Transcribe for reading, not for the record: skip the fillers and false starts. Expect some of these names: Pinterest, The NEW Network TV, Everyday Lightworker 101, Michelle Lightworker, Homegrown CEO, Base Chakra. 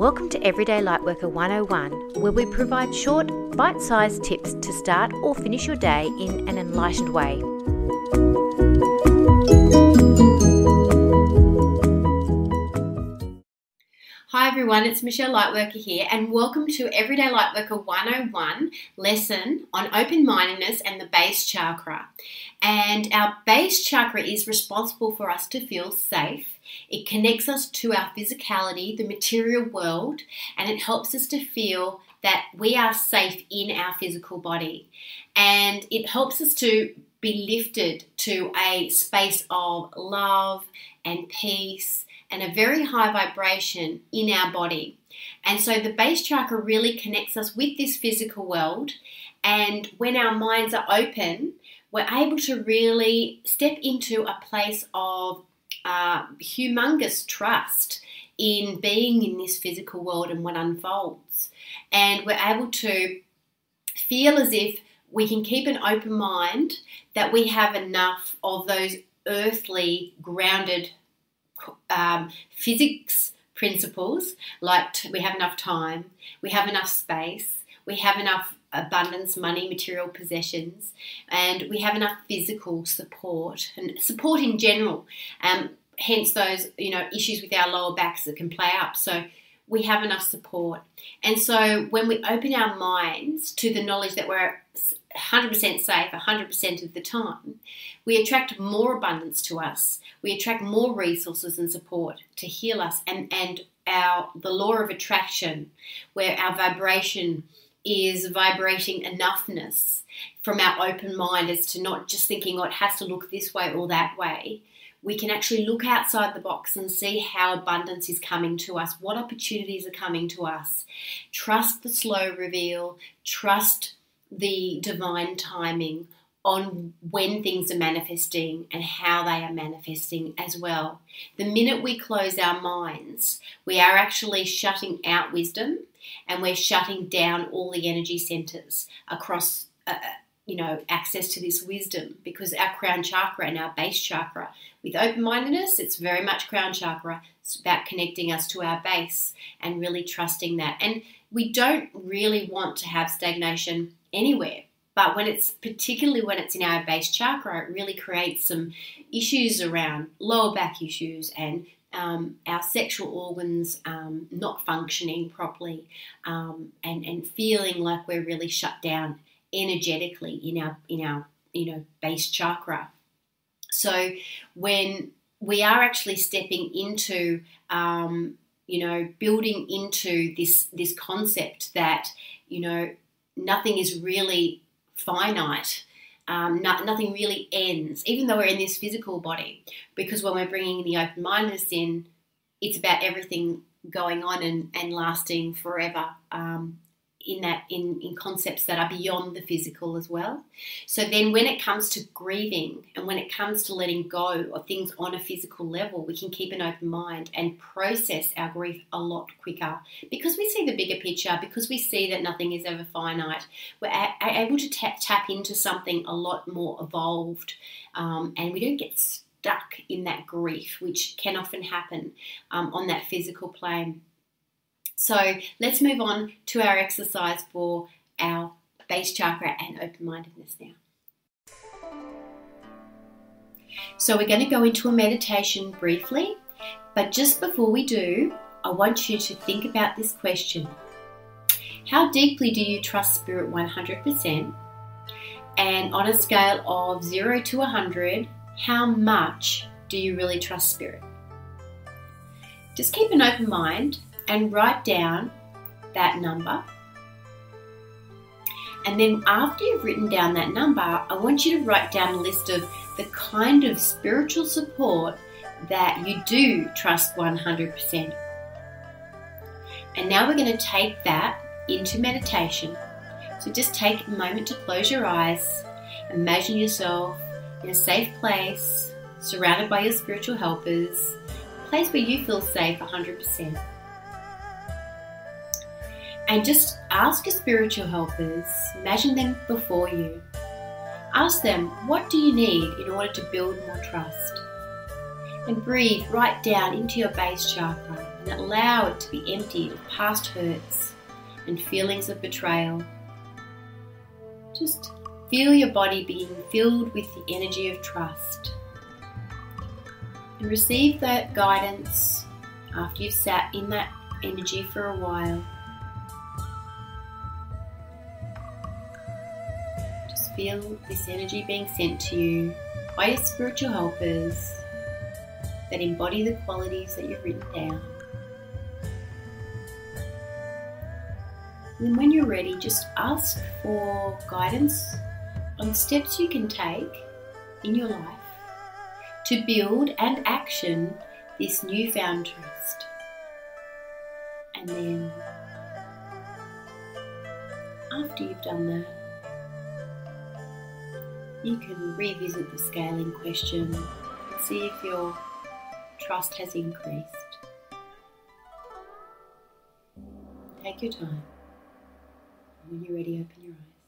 Welcome to Everyday Lightworker 101, where we provide short, bite-sized tips to start or finish your day in an enlightened way. Hi everyone, it's Michelle Lightworker here and welcome to Everyday Lightworker 101 lesson on open-mindedness and the base chakra. And our base chakra is responsible for us to feel safe. It connects us to our physicality, the material world, and it helps us to feel that we are safe in our physical body. And it helps us to be lifted to a space of love and peace and a very high vibration in our body. And so the base chakra really connects us with this physical world, and when our minds are open, we're able to really step into a place of humongous trust in being in this physical world and what unfolds. And we're able to feel as if we can keep an open mind, that we have enough of those earthly grounded physics principles, like we have enough time, we have enough space, we have enough abundance, money, material possessions, and we have enough physical support and support in general. Hence those issues with our lower backs that can play up. So we have enough support. And so when we open our minds to the knowledge that we're 100% safe 100% of the time, we attract more abundance to us. We attract more resources and support to heal us, and the law of attraction, where our vibration is vibrating enoughness from our open mind as to not just thinking, oh, it has to look this way or that way. We can actually look outside the box and see how abundance is coming to us, what opportunities are coming to us. Trust the slow reveal, trust the divine timing on when things are manifesting and how they are manifesting as well. The minute we close our minds, we are actually shutting out wisdom, and we're shutting down all the energy centers across access to this wisdom, because our crown chakra and our base chakra, with open-mindedness, it's very much crown chakra. It's about connecting us to our base and really trusting that. And we don't really want to have stagnation anywhere, but particularly when it's in our base chakra, it really creates some issues around lower back issues and our sexual organs not functioning properly, and feeling like we're really shut down energetically in our base chakra. So when we are actually stepping into building into this concept that nothing is really finite, nothing really ends, even though we're in this physical body, because when we're bringing the open-mindedness in, it's about everything going on and lasting forever, in concepts that are beyond the physical as well. So then when it comes to grieving and when it comes to letting go of things on a physical level, we can keep an open mind and process our grief a lot quicker, because we see the bigger picture, because we see that nothing is ever finite. We're able to tap into something a lot more evolved, and we don't get stuck in that grief, which can often happen on that physical plane. So let's move on to our exercise for our base chakra and open-mindedness now. So we're going to go into a meditation briefly, but just before we do, I want you to think about this question. How deeply do you trust Spirit 100%? And on a scale of 0 to 100, how much do you really trust Spirit? Just keep an open mind and write down that number. And then after you've written down that number, I want you to write down a list of the kind of spiritual support that you do trust 100%. And now we're going to take that into meditation. So just take a moment to close your eyes. Imagine yourself in a safe place, surrounded by your spiritual helpers, a place where you feel safe 100%. And just ask your spiritual helpers, imagine them before you. Ask them, what do you need in order to build more trust? and breathe right down into your base chakra and allow it to be emptied of past hurts and feelings of betrayal. Just feel your body being filled with the energy of trust. And receive that guidance after you've sat in that energy for a while. Just feel this energy being sent to you by your spiritual helpers that embody the qualities that you've written down. And when you're ready, just ask for guidance on steps you can take in your life to build and action this newfound trust. And then, after you've done that, you can revisit the scaling question and see if your trust has increased. Take your time. When you're ready, open your eyes.